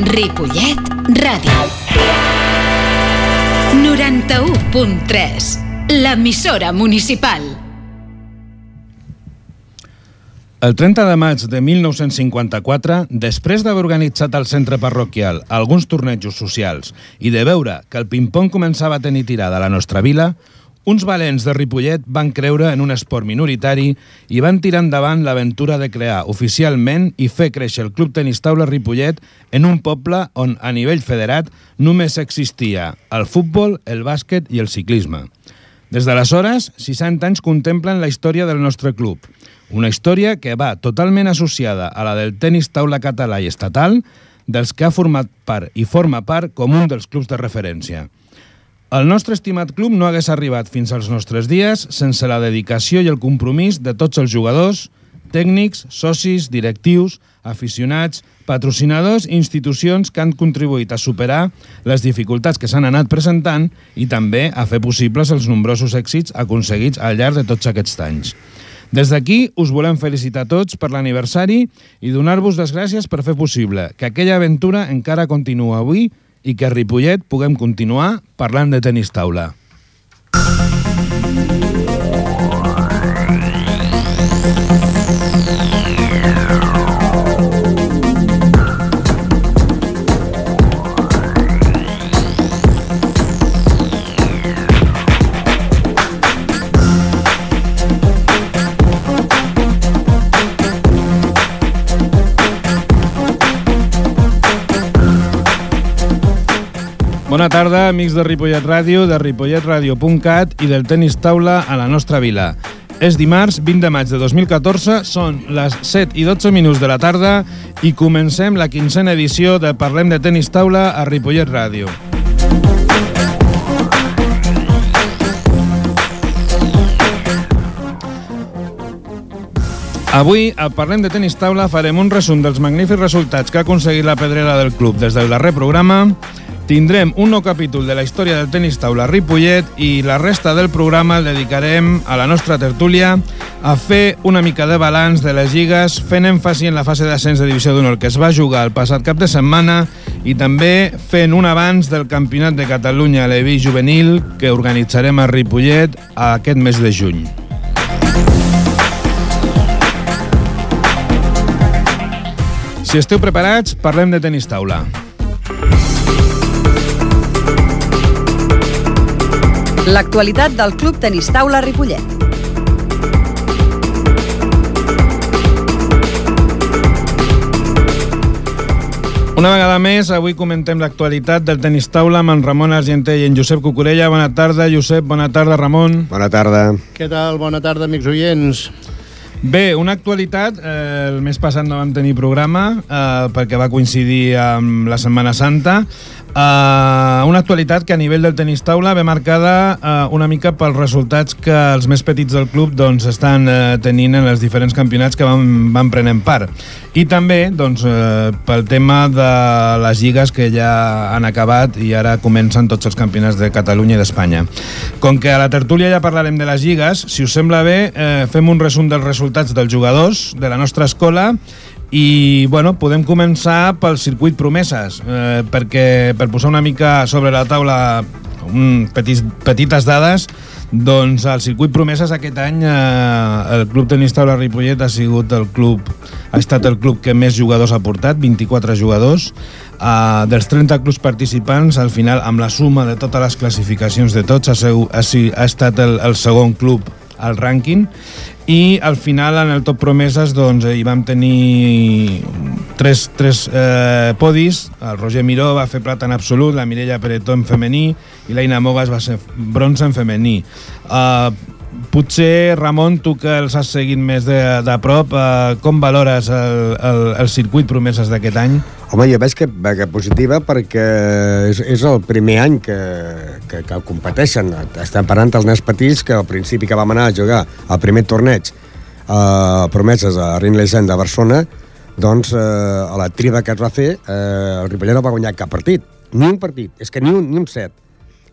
Ripollet Ràdio 91.3, l'emissora municipal. El 30 de maig de 1954, després d'haver organitzat al centre parroquial alguns tornejos socials i de veure que el ping-pong començava a tenir tirada a la nostra vila, uns valents de Ripollet van creure en un esport minoritari i van tirar endavant l'aventura de crear oficialment i fer créixer el Club Tenis Taula Ripollet en un poble on, a nivell federat, només existia el futbol, el bàsquet i el ciclisme. Des d'aleshores, 60 anys contemplen la història del nostre club. Una història que va totalment associada a la del tenis taula català i estatal, dels que ha format part i forma part com un dels clubs de referència. El nostre estimat club no hagués arribat fins als nostres dies sense la dedicació i el compromís de tots els jugadors, tècnics, socis, directius, aficionats, patrocinadors i institucions que han contribuït a superar les dificultats que s'han anat presentant i també a fer possibles els nombrosos èxits aconseguits al llarg de tots aquests anys. Des d'aquí us volem felicitar tots per l'aniversari i donar-vos les gràcies per fer possible que aquella aventura encara continua avui i que a Ripollet puguem continuar parlant de tenis taula. Bona tarda, amics de Ripollet Ràdio, de ripolletradio.cat i del tenis taula a la nostra vila. És dimarts 20 de maig de 2014, són les 7:12 de la tarda i comencem la 15a edició de Parlem de Tennis Taula a Ripollet Ràdio. Avui, a Parlem de Tennis Taula, farem un resum dels magnífics resultats que ha aconseguit la pedrera del club des del darrer programa. Tindrem un nou capítol de la història del tenis taula Ripollet i la resta del programa el dedicarem a la nostra tertúlia a fer una mica de balanç de les lligues, fent èmfasi en la fase d'ascens de divisió d'honor que es va jugar el passat cap de setmana i també fent un avanç del Campionat de Catalunya Levi Juvenil que organitzarem a Ripollet aquest mes de juny. Si esteu preparats, parlem de tenis taula. L'actualitat del Club Tenis Taula Ripollet. Una vegada més, avui comentem l'actualitat del tenis taula amb en Ramon Argenter i en Josep Cucurella. Bona tarda, Josep. Bona tarda, Ramon. Bona tarda. Què tal? Bona tarda, amics oients. Bé, una actualitat, el mes passat no vam tenir programa perquè va coincidir amb la Setmana Santa. Una actualitat que a nivell del tenis taula ve marcada una mica pels resultats que els més petits del club doncs, estan tenint en els diferents campionats que van prenent part. I també doncs, pel tema de les lligues que ja han acabat i ara comencen tots els campionats de Catalunya i d'Espanya. Com que a la tertúlia ja parlarem de les lligues, si us sembla bé, fem un resum dels resultats dels jugadors de la nostra escola i bueno, podem començar pel circuit promeses perquè per posar una mica sobre la taula petites dades, doncs el circuit promeses aquest any el Club Tenis Taula Ripollet ha estat el club que més jugadors ha portat, 24 jugadors dels 30 clubs participants. Al final, amb la suma de totes les classificacions de tots, ha estat el segon club al rànquing. I al final, en el top promeses, doncs, hi vam tenir tres podis. El Roger Miró va fer plata en absolut, la Mireia Peretó en femení i la Inamogues va ser bronze en femení. Potser, Ramon, tu que els has seguit més de prop, com valores el circuit promeses d'aquest any? Home, jo veig que positiva perquè és el primer any que competeixen. Estan parlant els nens petits que al principi que vam anar a jugar el primer torneig a promeses a Rinlesant de Barcelona, doncs a la triba que es va fer el Ripollet no va guanyar cap partit, ni un partit, és que ni un set,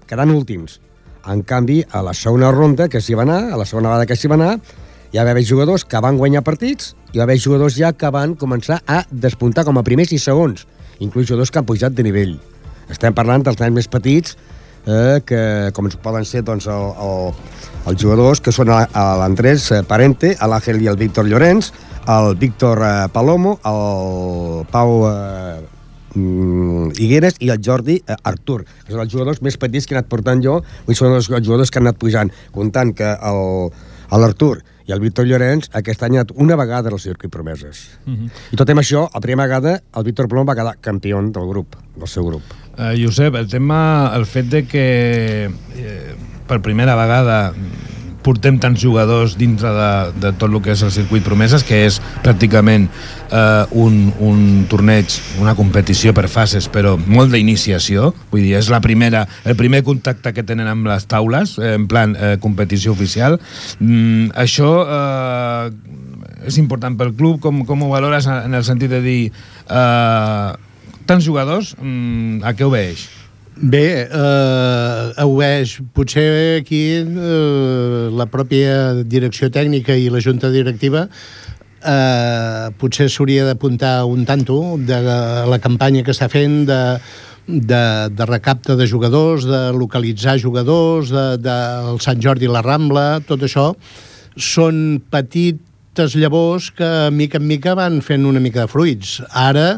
quedant últims. En canvi, a la segona ronda que s'hi va anar, a la segona vegada que s'hi va anar, hi va haver jugadors que van guanyar partits i hi va haver jugadors ja que van començar a despuntar com a primers i segons. inclús jugadors que han pujat de nivell. Estem parlant dels nens més petits, que, com ens poden ser doncs, els jugadors que són l'Andrés Parente, l'Àngel i el Víctor Llorenç, el Víctor Palomo, el Pau Higueres i el Jordi Artur, que són els jugadors més petits que he anat portant jo, i són els jugadors que han anat pujant, comptant que l'Artur i el Víctor Llorenç aquest any ha anat una vegada al circuit promeses. I tot amb això, la primera vegada, el Víctor Blom va quedar campió del grup, del seu grup. Josep, el tema, el fet de que per primera vegada portem tants jugadors dintre de tot el que és el circuit promeses, que és pràcticament un torneig, una competició per fases, però molt d'iniciació. Vull dir, és el primer contacte que tenen amb les taules, en plan competició oficial. Això és important pel club, com ho valores en el sentit de dir tants jugadors, a què obeeix? Bé, obeeix potser aquí la pròpia direcció tècnica i la junta directiva potser s'hauria d'apuntar un tanto de la campanya que està fent de recapte de jugadors, de localitzar jugadors, del Sant Jordi i la Rambla. Tot això són petites llavors que mica en mica van fent una mica de fruits. Ara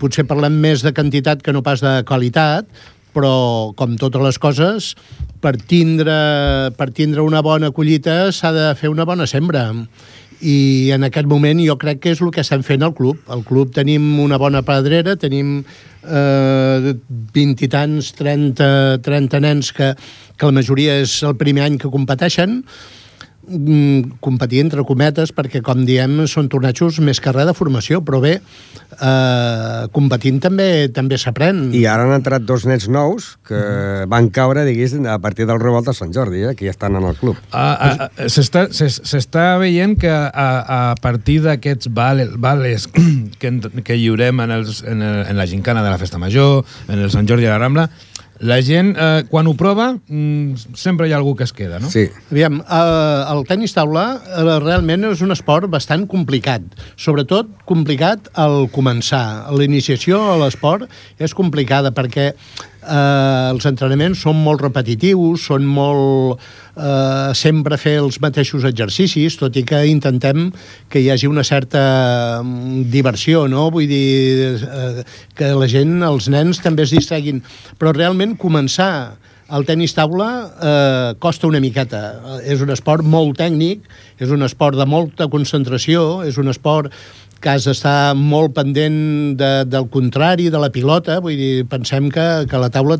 potser parlem més de quantitat que no pas de qualitat, però, com totes les coses, per tindre una bona collita s'ha de fer una bona sembra. I en aquest moment jo crec que és el que estem fent al club. Al club tenim una bona pedrera, tenim 20 i tants, 30 nens que la majoria és el primer any que competeixen, competir entre cometes, perquè, com diem, són tornejos més que res de formació, però bé, competint també s'aprèn. I ara han entrat dos nens nous que van caure, diguéssim, a partir del revolt de Sant Jordi, que ja estan en el club. S'està veient que a partir d'aquests vales que lliurem en la gincana de la Festa Major, en el Sant Jordi de la Rambla, la gent, quan ho prova, sempre hi ha algú que es queda, no? Sí. Aviam, el tenis taula realment és un esport bastant complicat. Sobretot complicat al començar. La iniciació a l'esport és complicada perquè els entrenaments són molt repetitius, són molt... sempre fer els mateixos exercicis, tot i que intentem que hi hagi una certa diversió, no? Vull dir, que la gent, els nens, també es distreguin. Però realment començar el tenis taula costa una miqueta. És un esport molt tècnic, és un esport de molta concentració, és un esport que has d'estar molt pendent del contrari, de la pilota. Vull dir, pensem que la taula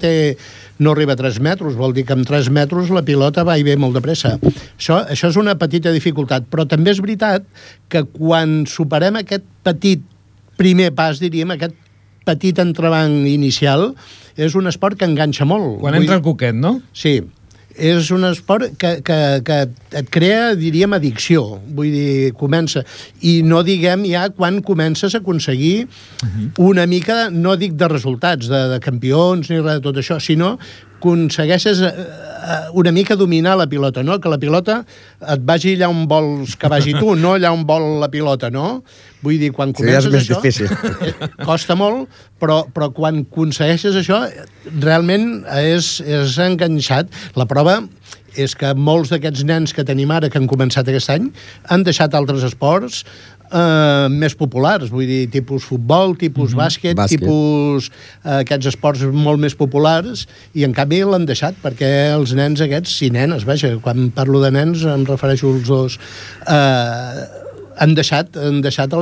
no arriba a 3 metres, vol dir que amb 3 metres la pilota va i ve molt de pressa. Això és una petita dificultat, però també és veritat que quan superem aquest petit primer pas, diríem, aquest petit entrebanc inicial, és un esport que enganxa molt. Quan entra el coquet, no? Sí. És un esport que et crea, diríem, addicció. Vull dir, comença... I no diguem ja quan comences a aconseguir una mica, no dic de resultats, de campions ni res de tot això, sinó aconsegueixes una mica dominar la pilota, no? Que la pilota et vagi allà on vols que vagi tu, no allà on vol la pilota, no? Vull dir, quan comences això... Sí, és més difícil. Costa molt, però quan aconsegueixes això, realment és enganxat. La prova és que molts d'aquests nens que tenim ara, que han començat aquest any, han deixat altres esports més populars, vull dir, tipus futbol, tipus bàsquet, tipus aquests esports molt més populars, i en canvi l'han deixat perquè els nens aquests, i nenes, vaja, quan parlo de nens em refereixo als dos, han deixat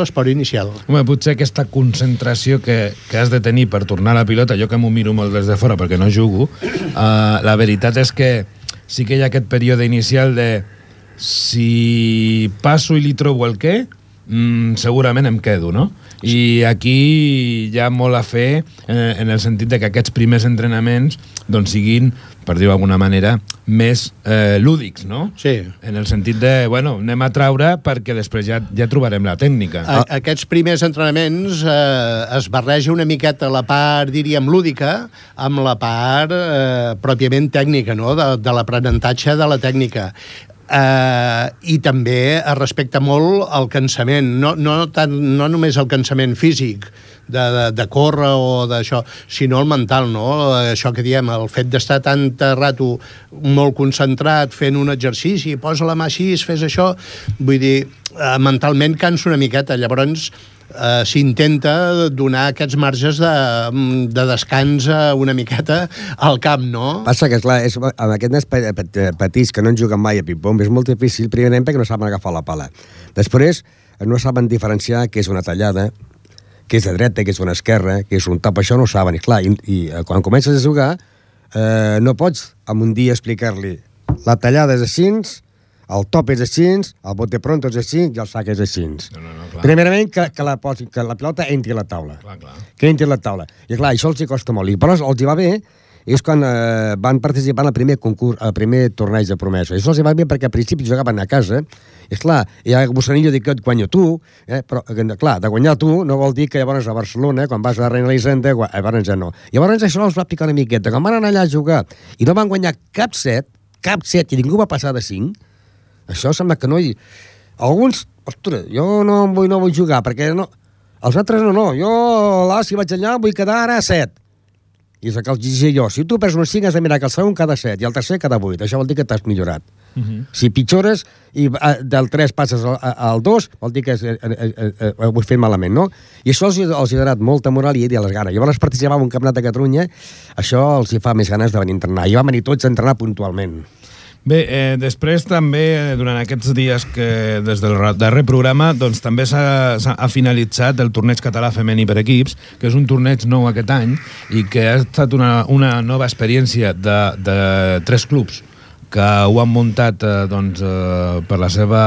l'esport inicial. Home, potser aquesta concentració que has de tenir per tornar a la pilota, jo que m'ho miro molt des de fora perquè no jugo, la veritat és que sí que hi ha aquest període inicial de si passo i li trobo el què, segurament em quedo, no? I aquí hi ha molt a fer en el sentit que aquests primers entrenaments doncs siguin, per dir-ho d'alguna manera, més lúdics, no? Sí. En el sentit de, bueno, anem a traure perquè després ja trobarem la tècnica. Aquests primers entrenaments es barreja una miqueta la part, diríem, lúdica amb la part pròpiament tècnica, no? De l'aprenentatge de la tècnica. I també es respecta molt el cansament, no només el cansament físic de córrer o d'això, sinó el mental, no? Això que diem, el fet d'estar tant rato molt concentrat fent un exercici, posa la mà així, fes això, vull dir, mentalment cansa una miqueta, llavors s'intenta donar aquests marges de descans una miqueta al camp, no? Passa que, clar, amb aquests petits que no en juguen mai a ping-pong és molt difícil, primer perquè no saben agafar la pala. Després no saben diferenciar què és una tallada, que és de dreta, que és una esquerra, que és un tap, això no ho saben. I clar, quan comences a jugar, no pots en un dia explicar-li la tallada és així, el top és així, el bote pronto és així i el sac és així. Primerament, que la pilota entri a la taula. Que entri a la taula. I clar, això els hi costa molt. I però els hi va bé és quan van participar en el primer concurs, el primer torneig de promesa. Això els va bé perquè al principi jugaven a casa. I esclar, hi ha Bussanillo que et guanyo tu, però, clar, de guanyar tu no vol dir que llavors a Barcelona, quan vas a Reina Elisenda, llavors ja no. Llavors això els va picar una miqueta. Quan van anar allà a jugar i no van guanyar cap set, i ningú va passar de 5, això sembla que no hi... Alguns, ostres, jo no vull jugar, perquè no... Els altres no. Jo, là, si vaig allà, vull quedar ara a 7. I és el que els dic jo, si tu perds un 5 has de mirar que el segon cada 7 i el tercer cada 8, això vol dir que t'has millorat. Si pitjores i del 3 passes al 2 vol dir que ho has fet malament, no? I això els ha donat molta moral i les ganes. Llavors participàvem en un campionat de Catalunya, això els hi fa més ganes de venir a entrenar, i vam venir tots a entrenar puntualment. Bé, després també, durant aquests dies que des del darrer programa, doncs també s'ha finalitzat el torneig català femení per equips, que és un torneig nou aquest any i que ha estat una nova experiència de tres clubs que ho han muntat per la seva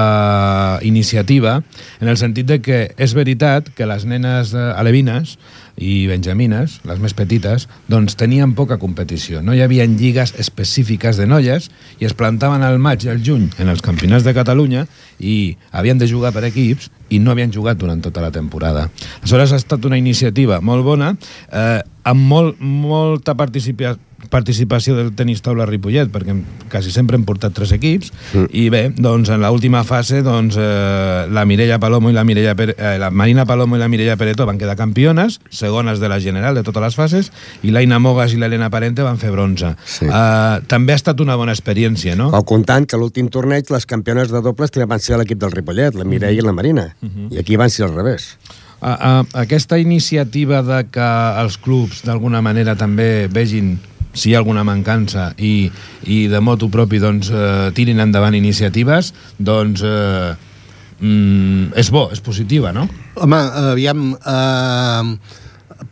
iniciativa, en el sentit de que és veritat que les nenes alevines i benjamines, les més petites, doncs tenien poca competició. No hi havia lligues específiques de noies i es plantaven al maig i al juny en els campionats de Catalunya i havien de jugar per equips i no havien jugat durant tota la temporada. Aleshores ha estat una iniciativa molt bona, amb molta participació del Tenis Taula Ripollet, perquè quasi sempre hem portat tres equips, i bé, doncs en l'última fase la Mireia Palomo i la Marina Palomo i la Mireia Peretó van quedar campiones, segones de la general de totes les fases, i la Inamogues i l'Elena Parente van fer bronze. També ha estat una bona experiència, no? Al comptant que l'últim torneig les campiones de dobles també van ser l'equip del Ripollet, la Mireia i la Marina, i aquí van ser al revés. Aquesta iniciativa de que els clubs d'alguna manera també vegin si hi ha alguna mancança i de motu propi doncs tirin endavant iniciatives, doncs és bo, és positiva, no? Home, aviam,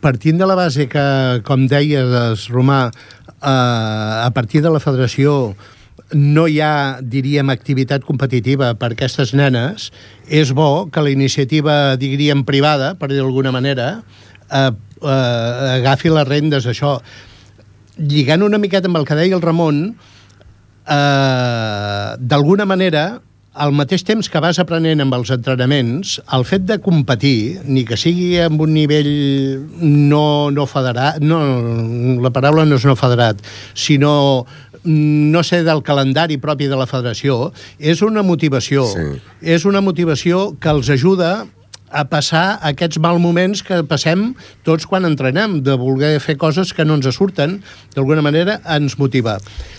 partint de la base que, com deies, Romà, a partir de la federació no hi ha, diríem, activitat competitiva per aquestes nenes, és bo que la iniciativa, diríem, privada, per dir d'alguna manera, agafi les rendes d'això. Lligant una miqueta amb el que deia el Ramon, d'alguna manera, al mateix temps que vas aprenent amb els entrenaments, el fet de competir, ni que sigui amb un nivell no federat, no, la paraula no és no federat, sinó no sé del calendari propi de la federació, és una motivació. Sí. És una motivació que els ajuda a passar aquests mal moments que passem tots quan entrenem, de voler fer coses que no ens surten, d'alguna manera ens motiva.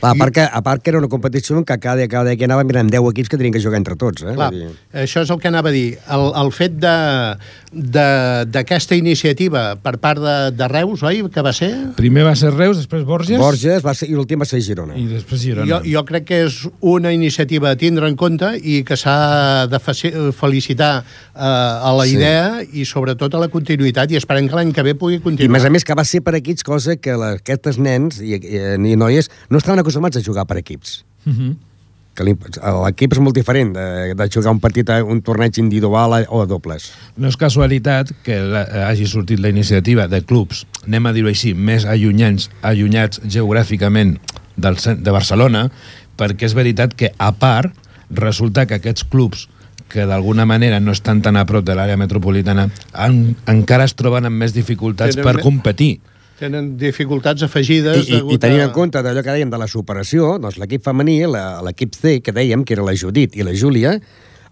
A part que era una competició en què cada dia anàvem mirant 10 equips que havien de jugar entre tots. Això és el que anava a dir. El fet d'aquesta iniciativa per part de Reus, oi, que va ser? Primer va ser Reus, després Borges i l'últim va ser Girona. Jo crec que és una iniciativa a tindre en compte i que s'ha de felicitar a la idea i sobretot a la continuïtat, i esperem que l'any que ve pugui continuar. I a més que va ser per equips, cosa que aquests nens i noies no estaven acostumats a jugar per equips. L'equip és molt diferent de jugar un partit a un torneig individual o a dobles. No és casualitat que hagi sortit la iniciativa de clubs, anem a dir-ho així, més allunyats geogràficament de Barcelona, perquè és veritat que a part resulta que aquests clubs que d'alguna manera no estan tan a prop de l'àrea metropolitana encara es troben amb més dificultats per competir. tenen dificultats afegides. I tenint en compte d'allò que dèiem de la superació, doncs l'equip femení, l'equip C, que dèiem que era la Judit i la Júlia,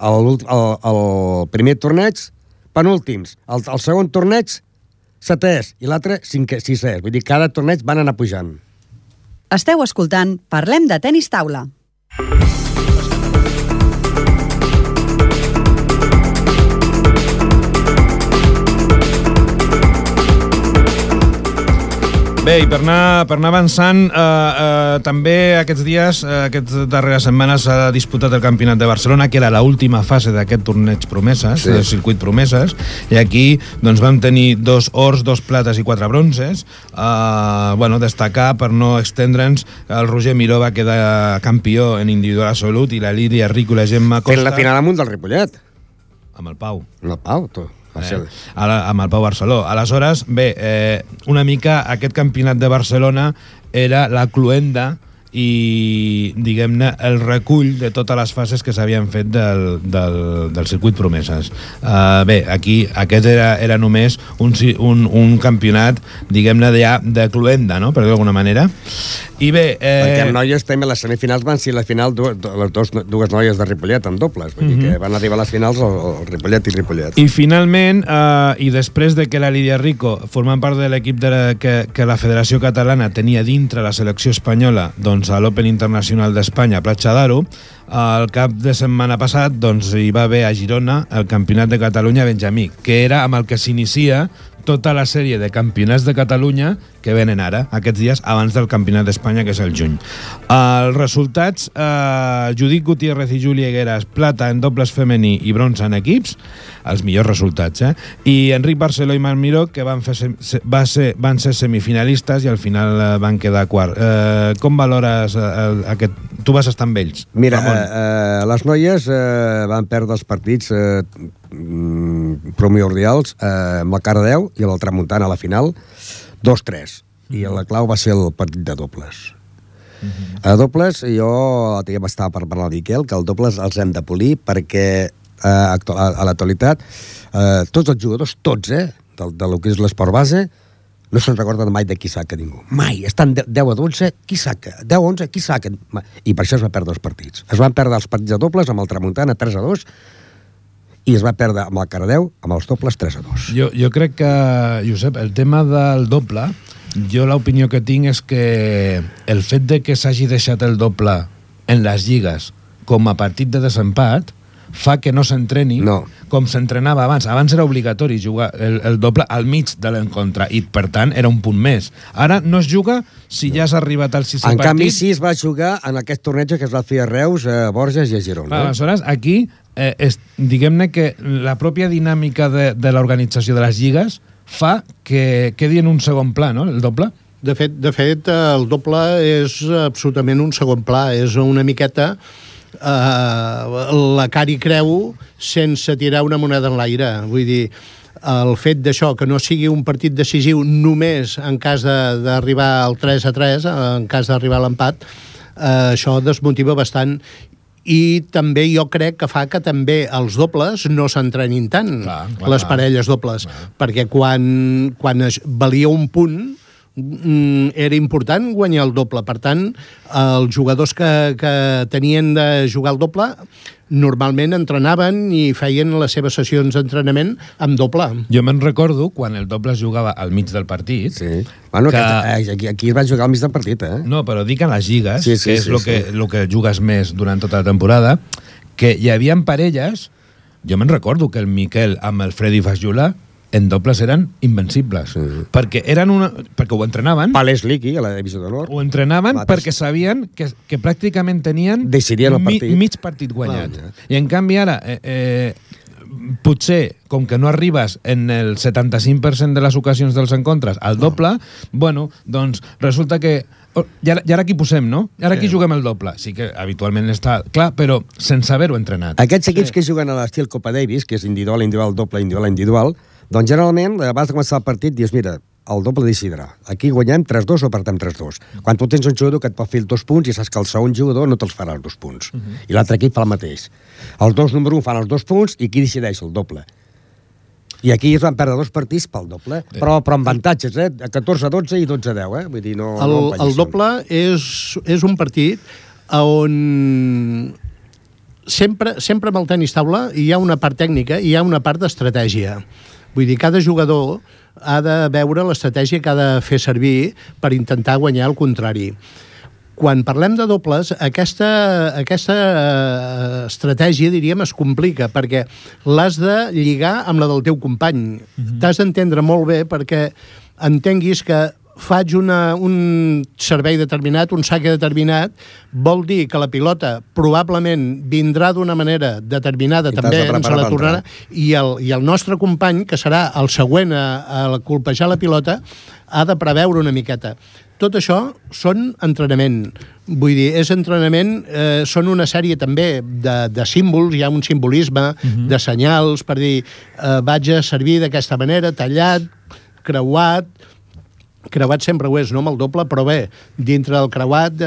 el primer torneig, penúltims. El segon torneig, setès, i l'altre, sisès. Vull dir, cada torneig van anar pujant. Esteu escoltant Parlem de Tenis Taula. Bé, i per anar avançant, també aquests dies, aquestes darreres setmanes, s'ha disputat el Campionat de Barcelona, que era l'última fase d'aquest torneig promeses, sí, del circuit promeses, i aquí doncs vam tenir 2 ors, 2 plates i 4 bronzes. Destacar, per no extendre'ns, el Roger Miró va quedar campió en individual absolut, i la Lídia Ricola, Gemma Costa... Fent la final amunt del Ripollet. Amb el Pau. Amb el Pau, tu. Amb el Pau Barceló. Aleshores, bé, una mica aquest Campionat de Barcelona era la cloenda i, diguem-ne, el recull de totes les fases que s'havien fet del circuit promeses. Aquí aquest era només un campionat, diguem-ne, de cloenda, no?, per dir-ho d'alguna manera. I bé... Perquè amb noies també les semifinals van ser la final dues noies de Ripollet en dobles, vull dir que van arribar a les finals el Ripollet i Ripollet. I finalment, i després de que la Lídia Rico, formant part de l'equip que la Federació Catalana tenia dintre la selecció espanyola, a l'Open Internacional d'Espanya, a Platja d'Aro, el cap de setmana passat hi va haver a Girona el Campionat de Catalunya Benjamí, que era amb el que s'inicia tota la sèrie de campionats de Catalunya que venen ara, aquests dies, abans del Campionat d'Espanya, que és el juny. Els resultats, Judit Gutiérrez i Júlia Gueras, plata en dobles femení i bronze en equips, els millors resultats, i Enric Barceló i Marc Miró, que van ser semifinalistes i al final van quedar quart. Com valores aquest... Tu vas estar amb ells. Mira, les noies van perdre els partits primordials amb la Cardedeu i el Tramuntana a la final, 2-3, i la clau va ser el partit de dobles. A dobles, jo estava per parlar amb Miquel, que el dobles els hem de polir, perquè a l'actualitat tots els jugadors, del que és l'esport base, no se'n recorden mai de qui saca ningú. Mai. Estan 10 a 12, qui saca? 10 a 11, qui saca? I per això es va perdre els partits. Es van perdre els partits de dobles amb el Tramuntana 3 a 2, i es va perdre amb el Cardedeu amb els dobles 3 a 2. Jo crec que, Josep, el tema del doble, jo l'opinió que tinc és que el fet de que s'hagi deixat el doble en les lligues com a partit de desempat fa que no s'entreni com s'entrenava abans. Abans era obligatori jugar el doble al mig de l'encontre i, per tant, era un punt més. Ara no es juga si ja has arribat al 6è partit. En canvi, sí es va jugar en aquest torneig que es va fer a Reus, a Borges i a Girona. Aleshores, aquí, diguem-ne que la pròpia dinàmica de l'organització de les lligues fa que quedi en un segon pla, no?, el doble. De fet, el doble és absolutament un segon pla. És una miqueta la cara i creu sense tirar una moneda en l'aire. Vull dir, el fet d'això, que no sigui un partit decisiu només en cas d'arribar al 3 a 3, en cas d'arribar a l'empat, això desmotiva bastant, i també jo crec que fa que també els dobles no s'entrenin tant, les parelles dobles, perquè quan valia un punt era important guanyar el doble. Per tant, els jugadors que tenien de jugar el doble normalment entrenaven i feien les seves sessions d'entrenament amb doble. Jo me'n recordo quan el doble es jugava al mig del partit. Sí. Bueno, aquí es va jugar al mig del partit, No, però dic en les lligues, que és el que jugues més durant tota la temporada, que hi havia parelles... Jo me'n recordo que el Miquel amb el Frederic Feijó en dobles eren invencibles, perquè ho entrenaven... Palés Liqui, a la divisió d'honor... Ho entrenaven perquè sabien que pràcticament tenien mig partit guanyat. I en canvi ara, potser, com que no arribes en el 75% de les ocasions dels encontres al doble, doncs resulta que... I ara aquí posem, no? Ara aquí juguem el doble. Sí que habitualment està clar, però sense haver-ho entrenat. Aquests equips que juguen a l'estil Copa Davis, que és individual, individual, doble, individual, individual, doncs generalment, abans de començar el partit, dius, mira, el doble decidirà. Aquí guanyem 3-2 o partem 3-2. Quan tu tens un jugador que et pot fer 2 punts i saps que el segon jugador no te'ls farà els 2 punts. I l'altre equip fa el mateix. Els dos número 1 fan els 2 punts i qui decideix el doble. I aquí es van perdre dos partits pel doble, però amb avantatges, 14-12 i 12-10, Vull dir, no... El doble és un partit on... Sempre amb el tenis taula hi ha una part tècnica i hi ha una part d'estratègia. Vull dir, cada jugador ha de veure l'estratègia que ha de fer servir per intentar guanyar el contrari. Quan parlem de dobles, aquesta estratègia, diríem, es complica, perquè l'has de lligar amb la del teu company. T'has d'entendre molt bé perquè entenguis que faig un servei determinat, un saque determinat, vol dir que la pilota probablement vindrà d'una manera determinada també, ens la tornarà, i el nostre company, que serà el següent a colpejar la pilota, ha de preveure una miqueta. Tot això són entrenament. Vull dir, és entrenament, són una sèrie també de símbols, hi ha un simbolisme de senyals per dir vaig a servir d'aquesta manera, tallat, creuat sempre ho és, no amb el doble, però bé, dintre del creuat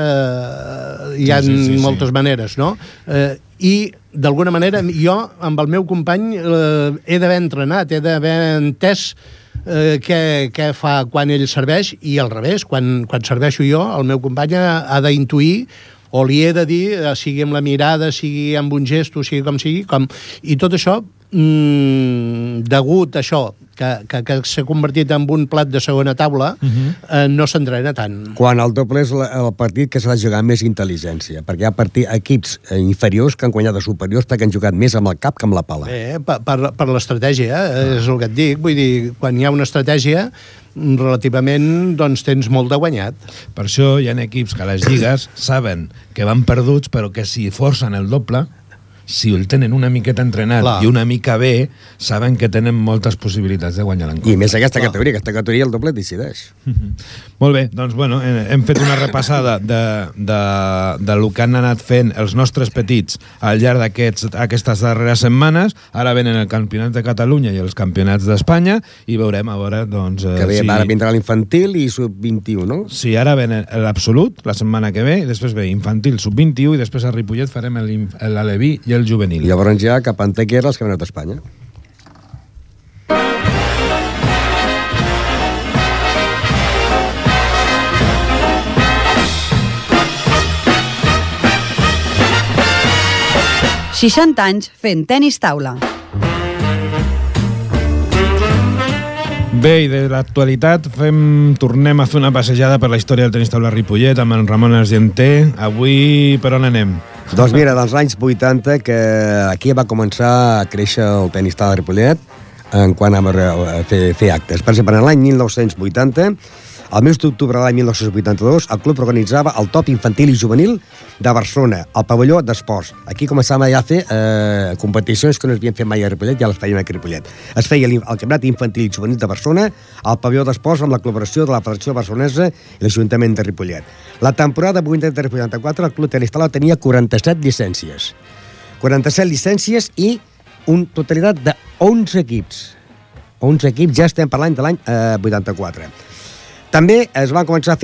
hi ha moltes maneres, no? I, d'alguna manera, jo, amb el meu company, he d'haver entrenat, he d'haver entès què fa quan ell serveix, i al revés, quan serveixo jo, el meu company ha d'intuir, o li he de dir, sigui amb la mirada, sigui amb un gesto, sigui com... I tot això, degut a això, que s'ha convertit en un plat de segona taula, no s'entrena tant. Quan el doble és el partit que s'ha de jugar més intel·ligència, perquè hi ha equips inferiors que han guanyat de superiors perquè han jugat més amb el cap que amb la pala. Bé, per l'estratègia, és el que et dic. Vull dir, quan hi ha una estratègia, relativament, doncs, tens molt de guanyat. Per això hi ha equips que les lligues saben que van perduts, però que si forcen el doble, si el tenen una miqueta entrenat i una mica bé, saben que tenen moltes possibilitats de guanyar l'encontre. I més aquesta categoria el doble decideix. Molt bé, doncs bueno, hem fet una repassada de lo que han anat fent els nostres petits al llarg d'aquestes darreres setmanes. Ara venen el Campionat de Catalunya i els Campionats d'Espanya i veurem a veure, doncs... Que bé, ara vindrà l'infantil i sub-21, no? Sí, ara venen l'absolut la setmana que ve i després ve infantil, sub-21 i després a Ripollet farem l'aleví i el juvenil. I llavors ja cap a Antequera els Campionats d'Espanya. ...60 anys fent tenis taula. Bé, i de l'actualitat tornem a fer una passejada per la història del tenis taula Ripollet amb en Ramon Argenter. Avui per on anem? Doncs mira, dels anys 80 que aquí va començar a créixer el tenis taula de Ripollet en quant a fer actes. Per exemple, en l'any 1980, el mes d'octubre de l'any 1982, el club organitzava el top infantil i juvenil de Barcelona, al pavelló d'esports. Aquí començàvem ja a fer competicions que no es havien fet mai a Ripollet, ja les feien a Ripollet. Es feia el campionat infantil i juvenil de Barcelona al pavelló d'esports amb la col·laboració de la Federació Barcelonesa i l'Ajuntament de Ripollet. La temporada 83-84, el Club Tenis Taula tenia 47 llicències. 47 llicències i una totalitat de 11 equips. 11 equips, ja estem parlant de l'any 84. També es van començar a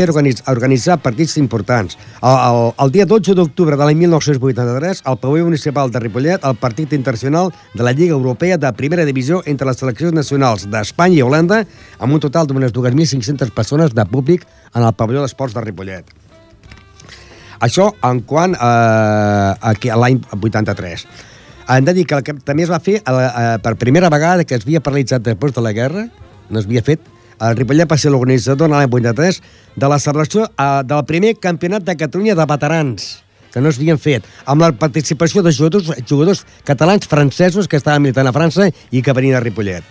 organitzar partits importants. El dia 12 d'octubre de l'any 1983, al pavelló municipal de Ripollet, el partit internacional de la Lliga Europea de Primera Divisió entre les seleccions nacionals d'Espanya i Holanda, amb un total d'unes 2.500 persones de públic en el pavelló d'esports de Ripollet. Això en quant a l'any 83. Hem de dir que també es va fer per primera vegada que es havia paralitzat després de la guerra, no es havia fet, el Ripollet va ser l'organitzador l'any 83 de la celebració del primer Campionat de Catalunya de Veterans, que no es havien fet, amb la participació de jugadors catalans francesos que estaven militant a França i que venien a Ripollet.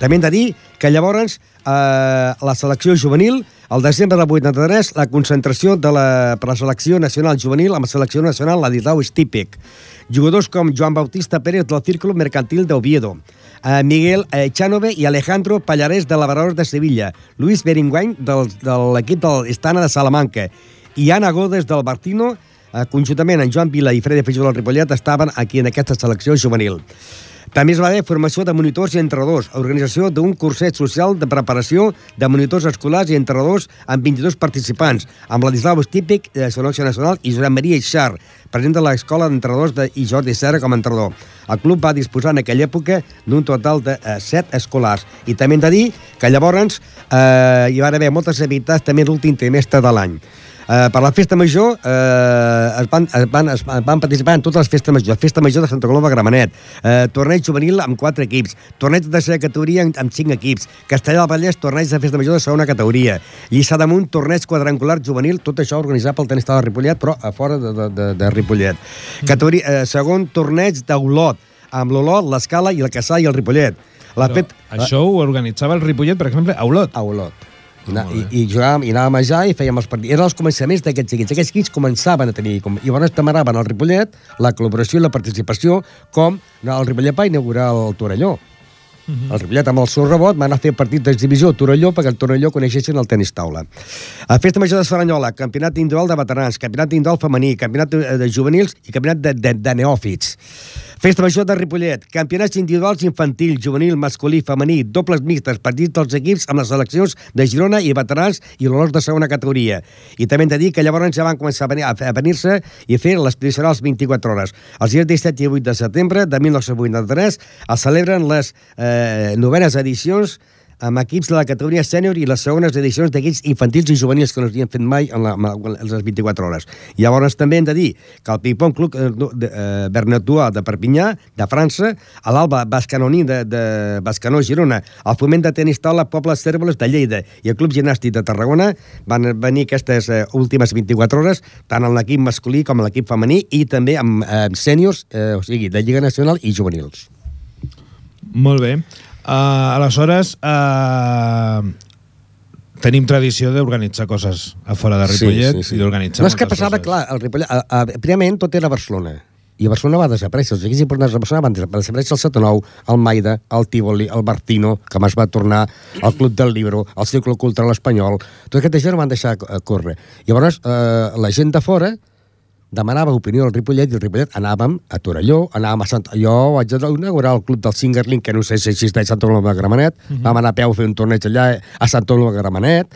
També hem de dir que llavors la selecció juvenil, al desembre del 83, la concentració per la selecció nacional juvenil amb la selecció nacional Ladislau Stipec. Jugadors com Joan Bautista Pérez del Círculo Mercantil d'Oviedo, Miguel Echanove i Alejandro Pallarés de l'Avarador de Sevilla, Luis Berenguer de l'equip del Estana de Salamanca i Ana Godes del Bartino, conjuntament amb Joan Vila i Frederic Feijó del Ripollet, estaven aquí en aquesta selecció juvenil. També es va haver formació de monitors i entrenadors, organització d'un curset social de preparació de monitors escolars i entrenadors amb 22 participants, amb Vladislau Estípic, de Selecció Nacional, i Josep Maria Ixart, president de l'Escola d'Entrenadors i Jordi Serra com a entrenador. El club va disposar en aquella època d'un total de 7 escolars. I també hem de dir que llavors hi van haver moltes activitats també l'últim trimestre de l'any. Per la festa major es van participar en totes les festes majors. Festa major de Santa Coloma Gramenet, torneig juvenil amb 4 equips, torneig de tercera categoria amb 5 equips, Castellà del Vallès, torneig de festa major de segona categoria, Lliçà d'Amunt, torneig quadrangular juvenil, tot això organitzat pel Tenis Taula de Ripollet, però a fora de Ripollet. Segon torneig d'Olot, amb l'Olot, l'Escala i el Caçà i el Ripollet. Això ho organitzava el Ripollet, per exemple, a Olot. A Olot. I jugàvem, i anàvem allà i fèiem els partits. Eren els començaments d'aquests equips. Aquests equips començaven a tenir... I llavors demanaven al Ripollet la col·laboració i la participació, com el Ripollet va inaugurar el Torelló. El Ripollet, amb el seu rebot, va anar a fer partit d'exhibició a Torelló perquè el Torelló coneixessin el tenis taula. A Festa Major de Serranyola, Campionat Individual de Veterans, Campionat Individual Femení, Campionat de Juvenils i Campionat de Neòfits. Festa Major de Ripollet, campionats individuals infantil, juvenil, masculí, femení, dobles mixtes, partits dels equips amb les seleccions de Girona i veterans i l'Olot de segona categoria. I també hem de dir que llavors ja van començar a venir-se i a fer les tradicionals 24 hores. Els dies 17 i 8 de setembre de 1983 es celebren les novenes edicions amb equips de la categoria sènior i les segones edicions d'equips infantils i juvenils que no s'havien fet mai en les 24 hores. Llavors també hem de dir que el Ping-Pong Club Bernatuà de Perpinyà, de França, l'Alba Bascanoní de Bascanó, Girona, el Foment de Tenis Taula Poble Cérvoles de Lleida i el Club Gimnàstic de Tarragona van venir aquestes últimes 24 hores tant en l'equip masculí com en l'equip femení i també amb sèniors, o sigui, de Lliga Nacional i juvenils. Molt bé. Aleshores, tenim tradició d'organitzar coses a fora de Ripollet i d'organitzar moltes coses. No, és que passava, clar, el Ripollet... Primerament, tot era Barcelona. I Barcelona va desaparèixer. Els equips importants de Barcelona van desaparèixer el 7-9, el Maida, el Tívoli, el Bertino, que més va tornar, el Club del Libro, el Círculo Cultural Espanyol... Tot aquest això no van deixar córrer. Llavors, la gent de fora... demanava opinió al Ripollet i el Ripollet anàvem a Torelló, anàvem a Santa... Jo vaig inaugurar el club del Singerling, que no sé si existeix a Santa Coloma de Gramenet, vam anar a peu a fer un torneig allà a Santa Coloma de Gramenet,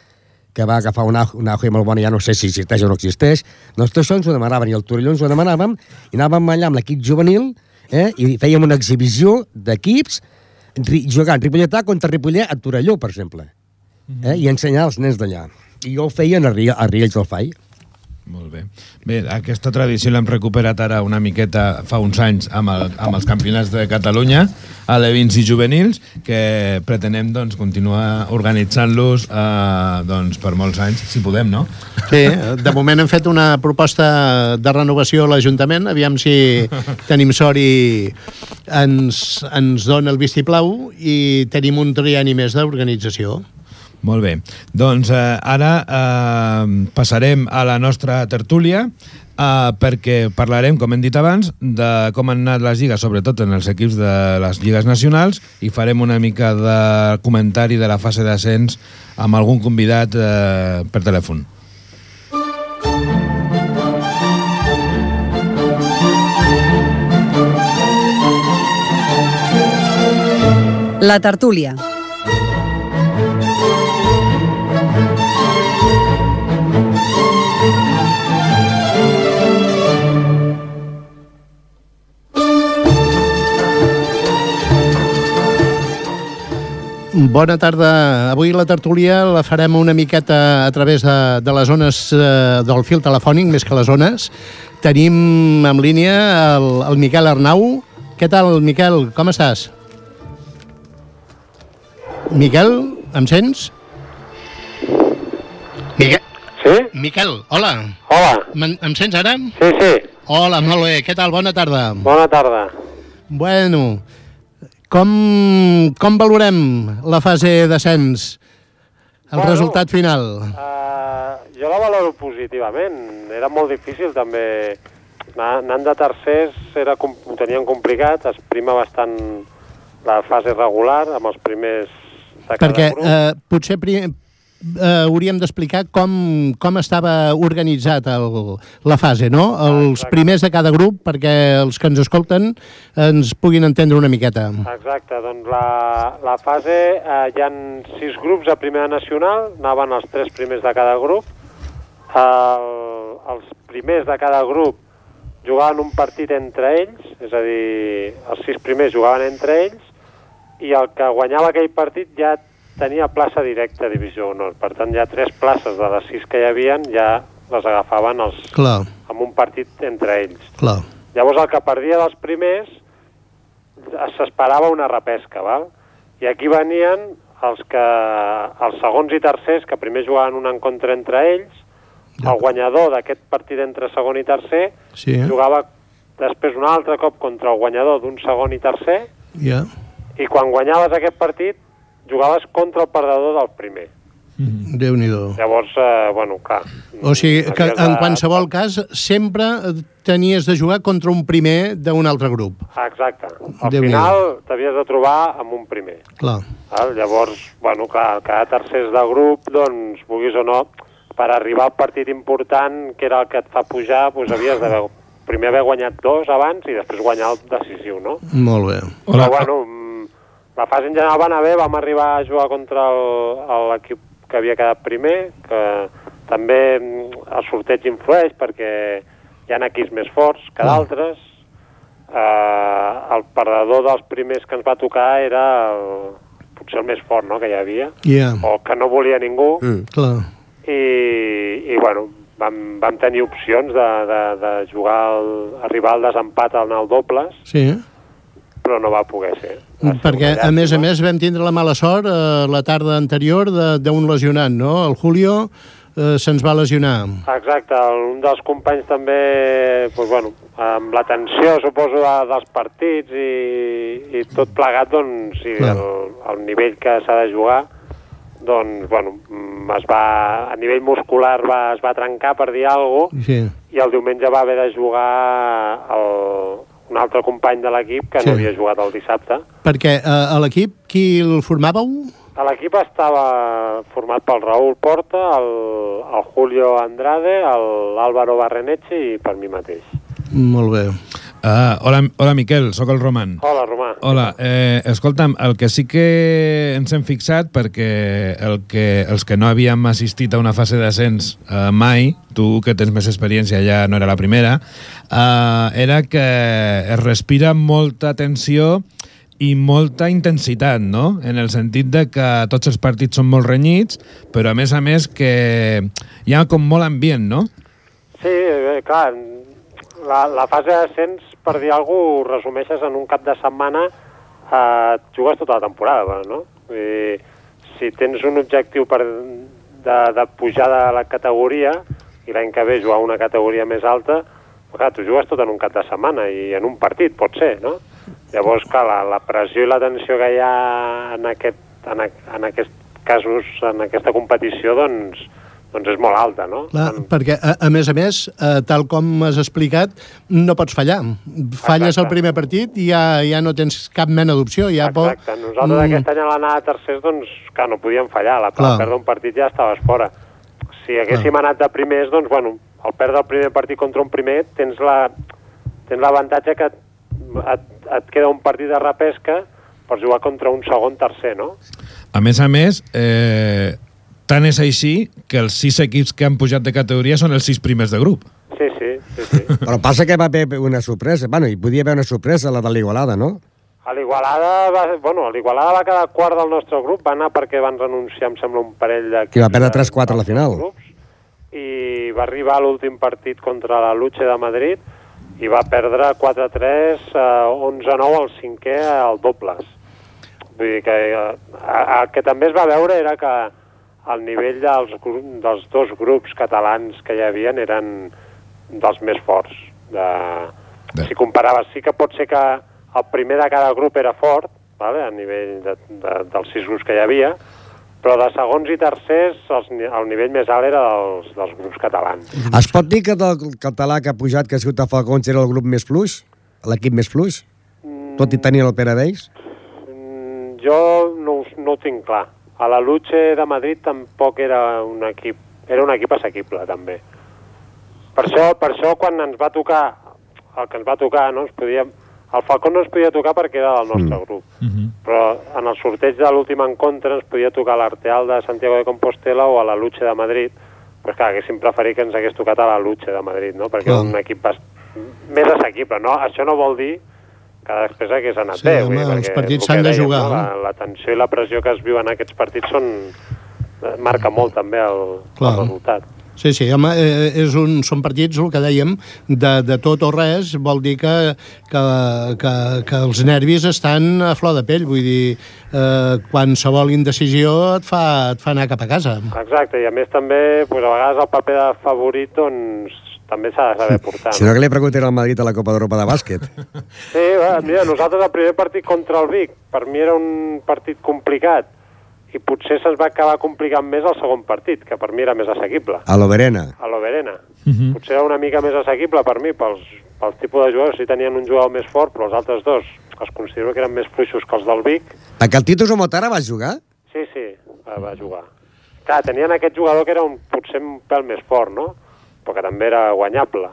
que va agafar un auge molt bona, ja no sé si existeix o no existeix. Doncs tot això ens ho demanaven, i el Torelló ens ho demanàvem, i anàvem allà amb l'equip juvenil, i fèiem una exhibició d'equips jugant Ripolletà contra Ripollet a Torelló, per exemple, i ensenyar als nens d'allà. I jo ho feien a Riells del Fai. Molt bé. Bé, aquesta tradició l'hem recuperat ara una miqueta fa uns anys amb els campionats de Catalunya, alevins i juvenils, que pretenem continuar organitzant-los per molts anys, si podem, no? Sí, de moment hem fet una proposta de renovació a l'Ajuntament, aviam si tenim sort i ens dona el vistiplau i tenim un trienni més d'organització. Molt bé, doncs ara passarem a la nostra tertúlia perquè parlarem, com hem dit abans, de com han anat les lligues, sobretot en els equips de les lligues nacionals, i farem una mica de comentari de la fase d'ascens amb algun convidat per telèfon. La tertúlia. Bona tarda. Avui la tertúlia la farem una miqueta a través de les zones del fil telefònic, més que les zones. Tenim en línia el Miquel Arnau. Què tal, Miquel? Com estàs? Miquel, em sents? Sí? Miquel, hola. Hola. Em sents ara? Sí, sí. Hola, molt bé. Què tal? Bona tarda. Bona tarda. Bueno... Com valorem la fase d'ascens, el resultat final? Jo la valoro positivament. Era molt difícil, també. Anant de tercers ho tenien complicat, es prima bastant la fase regular amb els primers de cada grup. Perquè potser hauríem d'explicar com estava organitzat la fase, no? Els primers de cada grup, perquè els que ens escolten ens puguin entendre una miqueta. Exacte, doncs la fase, hi ha 6 grups a Primera Nacional, anaven els 3 primers de cada grup. Els primers de cada grup jugaven un partit entre ells, és a dir, els 6 primers jugaven entre ells, i el que guanyava aquell partit ja tenia plaça directa a Divisió Honor. Per tant, ja 3 places de les 6 que hi havia ja les agafaven amb un partit entre ells. Clar. Llavors, el que perdia dels primers s'esperava una repesca, val? I aquí venien els segons i tercers, que primer jugaven un encontre entre ells. El guanyador d'aquest partit entre segon i tercer jugava després un altre cop contra el guanyador d'un segon i tercer, i quan guanyaves aquest partit jugaves contra el perdedor del primer. Déu-n'hi-do. Llavors, bueno, clar... O sigui, que en qualsevol cas sempre tenies de jugar contra un primer d'un altre grup. Exacte. Al final t'havies de trobar amb un primer. Clar. Llavors, bueno, clar, cada tercers de grup, doncs, vulguis o no, per arribar al partit important, que era el que et fa pujar, doncs havies d'haver... primer haver guanyat 2 abans i després guanyar el decisiu, no? Molt bé. Però, bueno, la fase en general va anar bé, vam arribar a jugar contra l'equip que havia quedat primer, que també el sorteig influeix perquè hi ha equips més forts que d'altres. El perdedor dels primers que ens va tocar era potser el més fort, no?, que hi havia, o que no volia ningú. I, bueno, vam tenir opcions de jugar, arribar al desempat en el dobles, però no va poder ser. Perquè, a més, vam tindre la mala sort la tarda anterior d'un lesionat, no? El Julio se'ns va lesionar. Exacte, un dels companys també, doncs, bueno, amb la tensió, suposo, dels partits i tot plegat, doncs, el nivell que s'ha de jugar, doncs, bueno, a nivell muscular es va trencar, per dir alguna cosa, i el diumenge va haver de jugar un altre company de l'equip que no havia jugat el dissabte. Perquè a l'equip, qui el formàveu? A l'equip estava format pel Raúl Porta, el Julio Andrade, l'Álvaro Barreneche i per mi mateix. Molt bé. Hola, Miquel, sóc el Roman. Hola, Romà. Hola, escolta'm, el que sí que ens hem fixat, perquè els que no havíem assistit a una fase d'ascens mai, tu que tens més experiència ja no era la primera, era que es respira molta tensió i molta intensitat, no? En el sentit de que tots els partits són molt renyits, però a més que hi ha com molt ambient, no? Sí, clar, la fase d'ascens, per dir alguna cosa, resumeixes en un cap de setmana, jugues tota la temporada, no? Si tens un objectiu de pujar de la categoria i l'any que ve jugar una categoria més alta, clar, tu jugues tot en un cap de setmana i en un partit, pot ser, no? Llavors, clar, la pressió i la tensió que hi ha en aquests casos, en aquesta competició, doncs, és molt alta, no? Clar, perquè, a més, tal com has explicat, no pots fallar. Falles el primer partit i ja no tens cap mena d'opció. Exacte. Nosaltres aquest any a l'anada de tercers, doncs, clar, no podíem fallar. La perdre un partit ja estaves fora. Si haguéssim anat de primers, doncs, bueno, al perdre el primer partit contra un primer, tens l'avantatge que et queda un partit de repesca per jugar contra un segon tercer, no? A més, tant és així que els 6 equips que han pujat de categoria són els 6 primers de grup. Sí. Però passa que va haver una sorpresa. Bueno, hi podia haver una sorpresa, la de l'Igualada, no? L'Igualada va quedar quart del nostre grup, va anar perquè van renunciar, em sembla, un parell d'equips. I va perdre 3-4 a la final. I va arribar l'últim partit contra la Luche de Madrid i va perdre 4-3, 11-9 al cinquè, al dobles. Vull dir que el que també es va veure era que el nivell dels 2 grups catalans que hi havia eren dels més forts. Si comparaves, sí que pot ser que el primer de cada grup era fort, a nivell dels 6 grups que hi havia, però de segons i tercers el nivell més alt era dels grups catalans. Es pot dir que el català que ha pujat, que ha sigut a Falcons, era el grup més fluix? L'equip més fluix? Tot i tenir el Pere d'ells? Jo no ho tinc clar. A la Lutxe de Madrid tampoc era un equip assequible, també. Per això quan ens va tocar el que ens va tocar, no ens podíem... El Falcó no ens podia tocar perquè era del nostre grup, però en el sorteig de l'últim encontre ens podia tocar l'Arteal de Santiago de Compostela o a la Lutxe de Madrid, però és clar, haguéssim preferit que ens hagués tocat a la Lutxe de Madrid, no? Perquè era un equip més assequible, no? Això no vol dir que després hagués anat bé. Sí, home, els partits s'han de jugar. La tensió i la pressió que es viu en aquests partits marca molt també el resultat. Sí, home, són partits, el que dèiem, de tot o res, vol dir que els nervis estan a flor de pell, vull dir, qualsevol indecisió et fa anar cap a casa. Exacte, i a més també, doncs, a vegades el paper de favorit, doncs, també s'ha de saber portar. Si no, que li preguntin al Madrid a la Copa d'Europa de bàsquet. Sí, mira, nosaltres el primer partit contra el Vic, per mi era un partit complicat, i potser se'ns va acabar complicant més el segon partit, que per mi era més assequible. A l'Oberena. A l'Oberena. Potser era una mica més assequible per mi, pels tipus de jugadors. Sí, tenien un jugador més fort, però els altres dos els considero que eren més fluixos que els del Vic. A Caltitus o Motara vas jugar? Sí, va jugar. Clar, tenien aquest jugador que era potser un pèl més fort, no? Però que també era guanyable.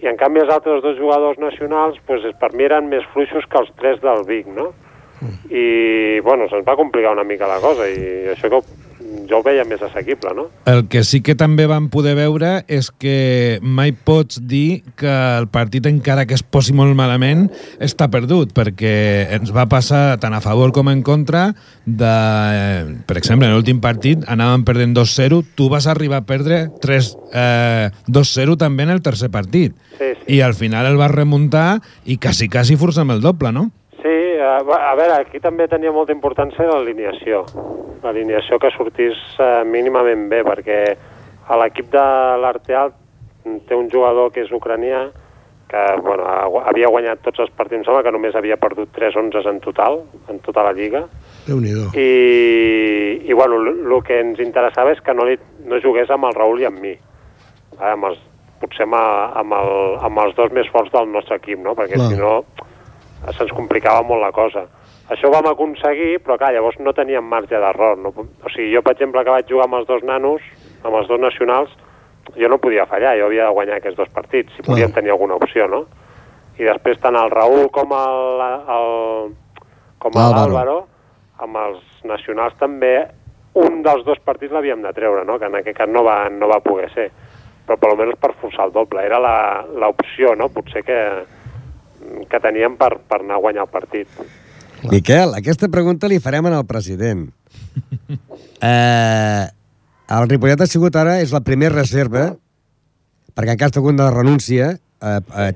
I en canvi els altres dos jugadors nacionals, doncs, per mi eren més fluixos que els tres del Vic, no? I, bueno, se'ns va complicar una mica la cosa i això que jo ho veia més assequible, no? El que sí que també vam poder veure és que mai pots dir que el partit, encara que es posi molt malament, està perdut, perquè ens va passar tant a favor com en contra de... Per exemple, en l'últim partit anàvem perdent 2-0, tu vas arribar a perdre 2-0 també en el tercer partit. Sí. I al final el vas remuntar i quasi forçant el doble, no? A veure, aquí també tenia molta importància l'alineació. L'alineació que sortís mínimament bé, perquè a l'equip de l'Arteal té un jugador que és ucranià, que bueno, havia guanyat tots els partits, em sembla que només havia perdut 3-11 en tota la lliga. Déu-n'hi-do. I bueno, el que ens interessava és que no jugués amb el Raül i amb mi. Potser amb els dos més forts del nostre equip, no? Perquè si no... se'ns complicava molt la cosa. Això ho vam aconseguir, però clar, llavors no teníem marge d'error. O sigui, jo, per exemple, que vaig jugar amb els dos nanos, amb els dos nacionals, jo no podia fallar, jo havia de guanyar aquests dos partits, si podíem tenir alguna opció, no? I després tant el Raül com l'Àlvaro, amb els nacionals també, un dels dos partits l'havíem de treure, no? Que en aquest cas no va poder ser. Però per almenys per forçar el doble. Era l'opció, no? Potser que teníem per anar a guanyar el partit. Miquel, aquesta pregunta li farem al president. El Ripollet ha sigut ara, és la primera reserva, perquè en cas d'alguna renúncia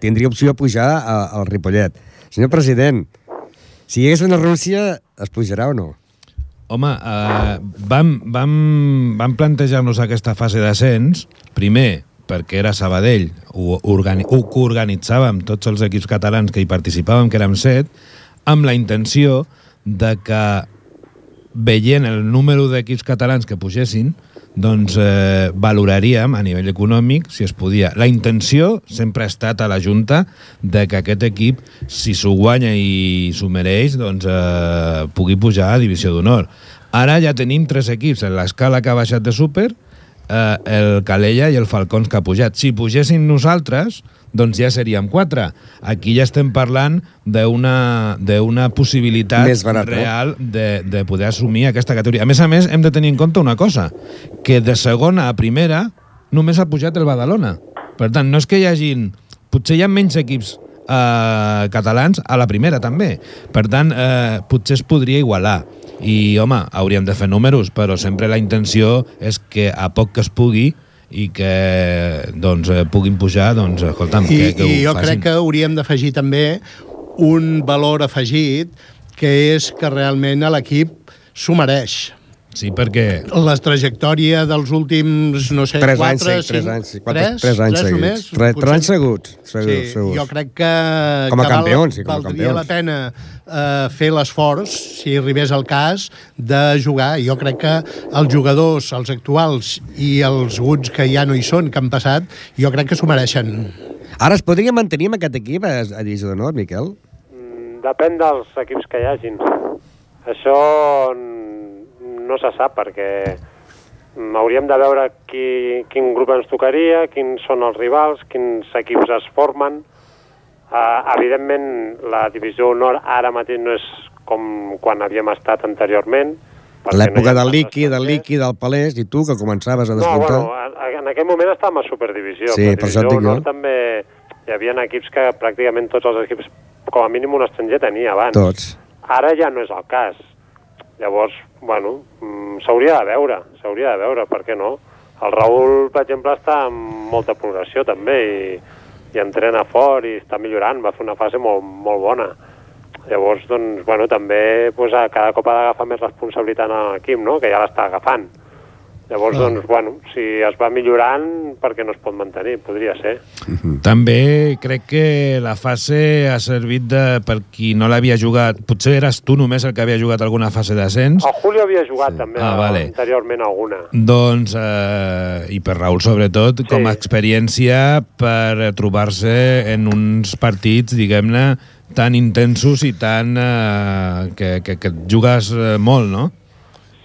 tindria opció a pujar al Ripollet. Senyor president, si hi hagués una renúncia, es pujarà o no? Home, vam plantejar-nos aquesta fase d'ascens, primer, perquè era Sabadell, ho coorganitzàvem tots els equips catalans que hi participàvem, que érem 7, amb la intenció de que, veient el número d'equips catalans que pugessin, doncs valoraríem a nivell econòmic si es podia. La intenció sempre ha estat a la Junta de que aquest equip, si s'ho guanya i s'ho mereix, doncs pugui pujar a Divisió d'Honor. Ara ja tenim 3 equips en l'escala que ha baixat de súper, el Calella i el Falcons que ha pujat. Si pugessin nosaltres, doncs ja seríem 4. Aquí ja estem parlant d'una possibilitat real de poder assumir aquesta categoria. A més, hem de tenir en compte una cosa, que de segona a primera només ha pujat el Badalona. Per tant, no és que hi hagin... Potser hi ha menys equips catalans a la primera, també. Per tant, potser es podria igualar. I, home, hauríem de fer números, però sempre la intenció és que a poc que es pugui i que doncs, puguin pujar, doncs, escolta'm, que ho facin. I jo crec que hauríem d'afegir també un valor afegit, que és que realment l'equip s'ho mereix. Sí, perquè... La trajectòria dels últims, no sé, 3 anys seguts. Jo crec que valdria la pena fer l'esforç, si arribés al cas, de jugar. Jo crec que els jugadors, els actuals i els guts que ja no hi són, que han passat, jo crec que s'ho mereixen. Ara es podria mantenir amb aquest equip a Divisió d'Honor, Miquel? Depèn dels equips que hi hagin. Això... no se sap, perquè hauríem de veure quin grup ens tocaria, quins són els rivals, quins equips es formen. Evidentment, la divisió honor ara mateix no és com quan havíem estat anteriorment. L'època del Liqui, del Palès, i tu, que començaves a desmuntar... No, bueno, en aquell moment estàvem a Superdivisió. Sí, per això et dic jo. També hi havia equips que pràcticament tots els equips, com a mínim un estranger tenia abans. Tots. Ara ja no és el cas. Llavors, bueno, s'hauria de veure, per què no? El Raül, per exemple, està amb molta progressió també i entrena fort i està millorant, va fer una fase molt, molt bona. Llavors, doncs, bueno, també cada cop ha d'agafar més responsabilitat en l'equip, no?, que ja l'està agafant. Llavors, doncs, bueno, si es va millorant, perquè no es pot mantenir, podria ser. També crec que la fase ha servit per qui no l'havia jugat. Potser eres tu només el que havia jugat alguna fase d'ascens. El Julio havia jugat també anteriorment alguna. Doncs, i per Raül sobretot, com a experiència per trobar-se en uns partits, diguem-ne, tan intensos i tan... que et jugues molt, no?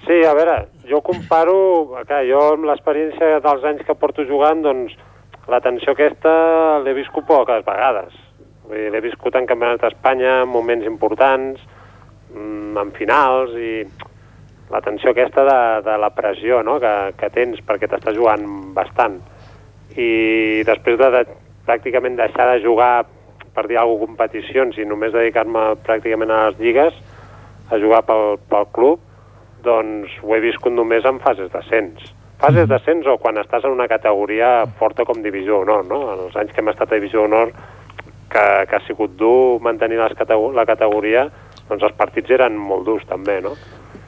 Sí, a veure... Jo comparo... Clar, jo amb l'experiència dels anys que porto jugant, doncs, la tensió aquesta l'he viscut poques vegades. L'he viscut en Campionats d'Espanya, en moments importants, en finals, i la tensió aquesta de la pressió, no?, que tens, perquè t'estàs jugant bastant. I després de pràcticament deixar de jugar, per dir alguna cosa, competicions, i només dedicar-me pràcticament a les lligues, a jugar pel club, doncs ho he viscut només en fases d'ascens. Fases d'ascens o quan estàs en una categoria forta com Divisió Honor, no? En els anys que hem estat a Divisió Honor, que ha sigut dur mantenir la categoria, doncs els partits eren molt durs també, no?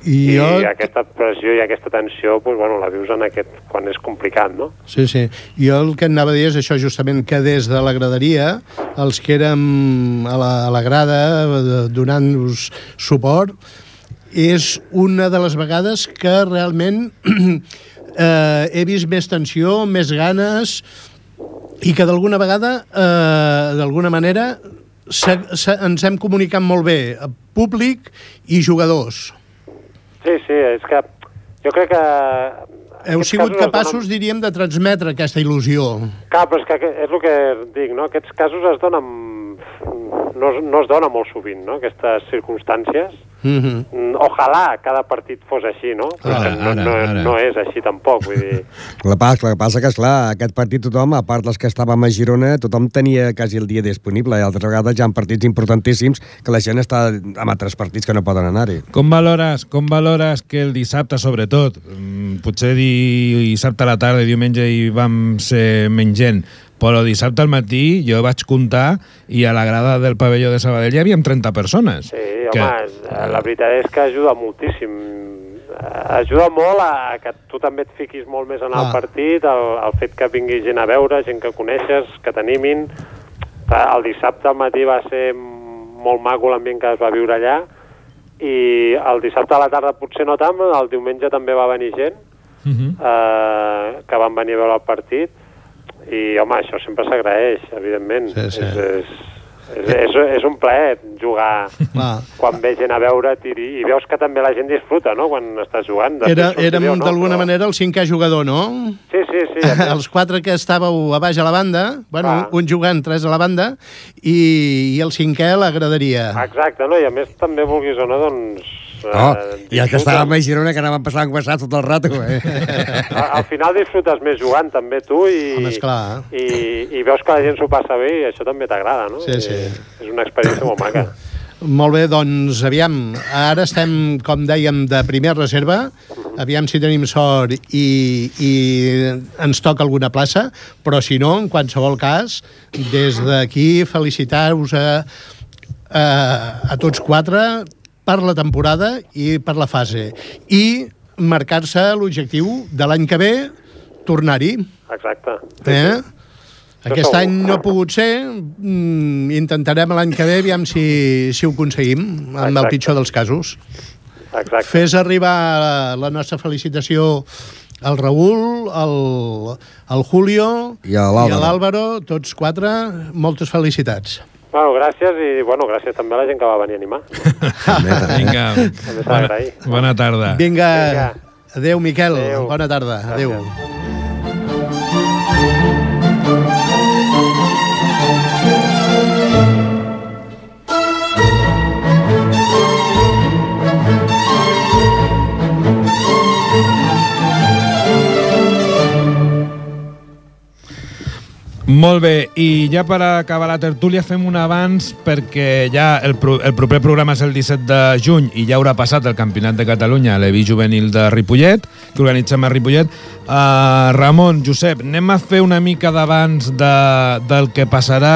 I aquesta pressió i aquesta tensió, doncs, bueno, la vius en aquest, quan és complicat, no? Sí, sí. Jo el que anava a dir és això, justament, que des de la graderia, els que érem a la grada, donant-nos suport, és una de les vegades que realment he vist més tensió, més ganes, i que d'alguna vegada, d'alguna manera, ens hem comunicat molt bé, públic i jugadors. Sí, sí, és que jo crec que... Heu sigut capaços, diríem, de transmetre aquesta il·lusió. Clar, però és que és el que dic, no? Aquests casos es donen... No es dona molt sovint, no?, aquestes circumstàncies. Ojalà cada partit fos així, no? No és així tampoc, vull dir... El que passa és que, esclar, aquest partit tothom, a part dels que estàvem a Girona, tothom tenia quasi el dia disponible, i altres vegades hi ha partits importantíssims que la gent està amb altres partits que no poden anar-hi. Com valores que el dissabte, sobretot, potser dissabte a la tarda i diumenge hi vam ser menys gent, però dissabte al matí jo vaig comptar i a la grada del pavelló de Sabadell hi havia 30 persones. Sí, home, la veritat és que ajuda moltíssim. Ajuda molt a que tu també et fiquis molt més en el partit, el fet que vingui gent a veure, gent que coneixes, que t'animin. El dissabte al matí va ser molt maco l'ambient que es va viure allà, i el dissabte a la tarda potser no tant, el diumenge també va venir gent que van venir a veure el partit. I, home, això sempre s'agraeix, evidentment. Sí. És un plaer jugar quan ve gent a veure't i veus que també la gent disfruta, no?, quan estàs jugant. Érem, d'alguna manera, el cinquè jugador, no? Sí. Els quatre que estàveu a baix a la banda, bueno, un jugant, tres a la banda, i el cinquè l'agradaria. Exacte, no? I a més, també, vulguis o no, doncs... I el que estàvem a Girona, que anàvem passant guassat tot el rato. Al final disfrutes més jugant també tu i veus que la gent s'ho passa bé i això també t'agrada, no? Sí. És una experiència molt maca. Molt bé, doncs aviam, ara estem, com dèiem, de primera reserva, aviam si tenim sort i ens toca alguna plaça, però si no, en qualsevol cas, des d'aquí felicitar-vos a tots quatre per la temporada i per la fase, i marcar-se l'objectiu de l'any que ve tornar-hi. Exacte. Aquest any no ha pogut ser, intentarem l'any que ve, aviam si ho aconseguim, amb el pitjor dels casos. Exacte. Fes arribar la nostra felicitació al Raül, al Julio i a l'Àlvaro, tots quatre, moltes felicitats. Bueno, gràcies i bueno, gràcies també a la gent que va venir a animar. Vinga, bona tarda. Vinga, adeu Miquel, adeu. Bona tarda, adeu. Molt bé, i ja per acabar la tertúlia fem un avanç perquè ja el proper programa és el 17 de juny i ja haurà passat el Campionat de Catalunya, l'Evi Juvenil de Ripollet, que organitzem a Ripollet. Ramon, Josep, anem a fer una mica d'avanç del que passarà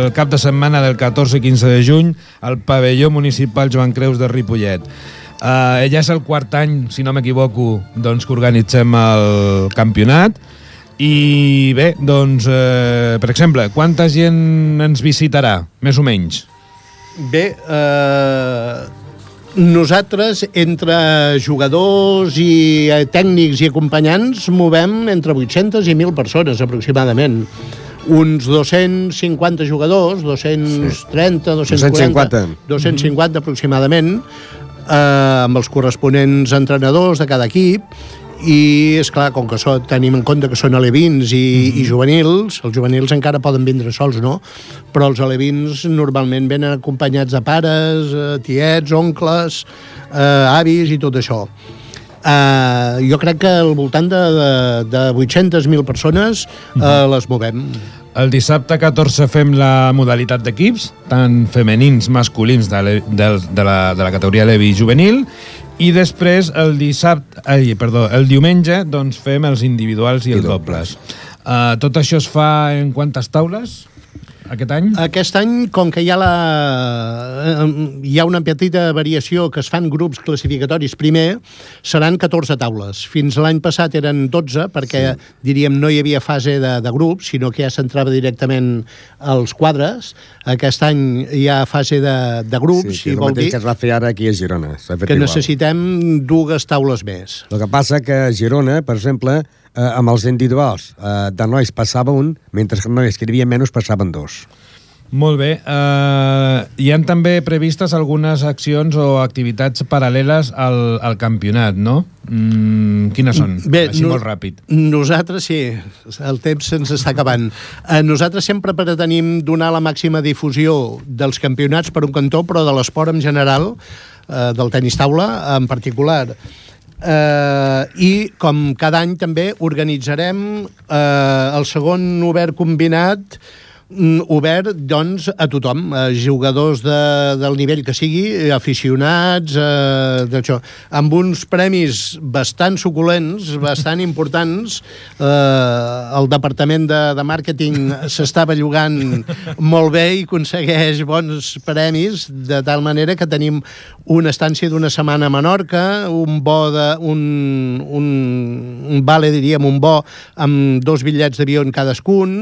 el cap de setmana del 14 i 15 de juny al pavelló municipal Joan Creus de Ripollet. Ja és el quart any, si no m'equivoco, doncs, que organitzem el campionat. I bé, doncs, per exemple, quanta gent ens visitarà, més o menys? Bé, nosaltres, entre jugadors i tècnics i acompanyants, movem entre 800 i 1.000 persones, aproximadament. Uns 250 jugadors, 230, 240, 250 aproximadament, amb els corresponents entrenadors de cada equip. I, esclar, com que tenim en compte que són alevins i juvenils, els juvenils encara poden vindre sols, no? Però els alevins normalment venen acompanyats de pares, tiets, oncles, avis i tot això. Jo crec que al voltant de 800.000 persones les movem. El dissabte 14 fem la modalitat d'equips, tant femenins, masculins, de la categoria levi juvenil, i després el diumenge doncs fem els individuals i els dobles. Tot això es fa en quantes taules aquest any? Aquest any, com que hi ha una petita variació que es fan grups classificatoris primer, seran 14 taules. Fins l'any passat eren 12 perquè, diríem, no hi havia fase de grups, sinó que ja s'entrava directament als quadres. Aquest any hi ha fase de grups. Sí, vol dir que es va fer ara aquí a Girona. Que necessitem dues taules més. El que passa que a Girona, per exemple, amb els individuals de nois passava un, mentre que noies que hi havia menys passaven dos. Molt bé. Hi han també previstes algunes accions o activitats paral·leles al campionat, no? Quines són? Així molt ràpid. Nosaltres, sí, el temps se'ns està acabant. Nosaltres sempre pretenim donar la màxima difusió dels campionats per un cantó, però de l'esport en general, del tenis taula en particular. I com cada any també organitzarem el segon obert combinat, obert doncs a tothom, jugadors del nivell que sigui, aficionats, d'això, amb uns premis bastant suculents, bastant importants. El departament de màrqueting s'estava llogant molt bé i aconsegueix bons premis, de tal manera que tenim una estància d'una setmana a Menorca, un bo amb 2 bitllets d'avió en cadascun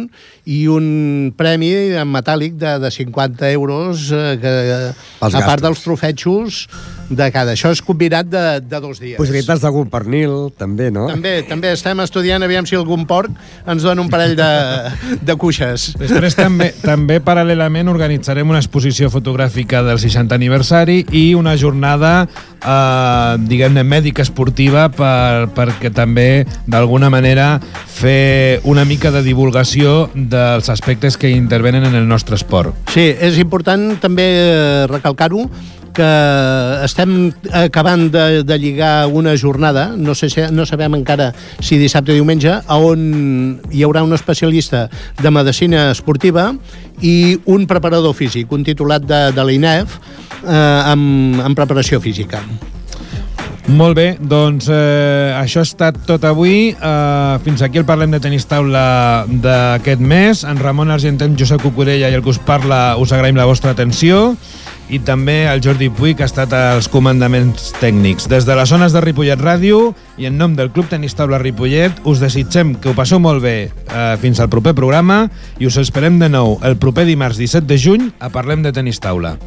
i un premi en metàl·lic de 50 euros a part dels trofetxos de cada. Això és combinat de 2 dies. Possibilitats d'algun pernil, també, no? També estem estudiant, aviam si algun porc ens dona un parell de cuixes. Després també paral·lelament organitzarem una exposició fotogràfica del 60 aniversari i una jornada, diguem-ne, mèdica-esportiva perquè també, d'alguna manera, fer una mica de divulgació dels aspectes que intervenen en el nostre esport. Sí, és important també recalcar-ho, que estem acabant de lligar una jornada, no sabem encara si dissabte o diumenge, on hi haurà un especialista de medicina esportiva i un preparador físic, un titulat de l'INEF en preparació física. Molt bé, doncs això ha estat tot avui. Fins aquí el Parlem de Tenis Taula d'aquest mes. En Ramon Argenter, Josep Cucurella i el que us parla, us agraïm la vostra atenció, i també el Jordi Puig, que ha estat als comandaments tècnics. Des de les zones de Ripollet Ràdio i en nom del Club Tenis Taula Ripollet us desitgem que ho passeu molt bé fins al proper programa i us esperem de nou el proper dimarts 17 de juny a Parlem de Tenis Taula.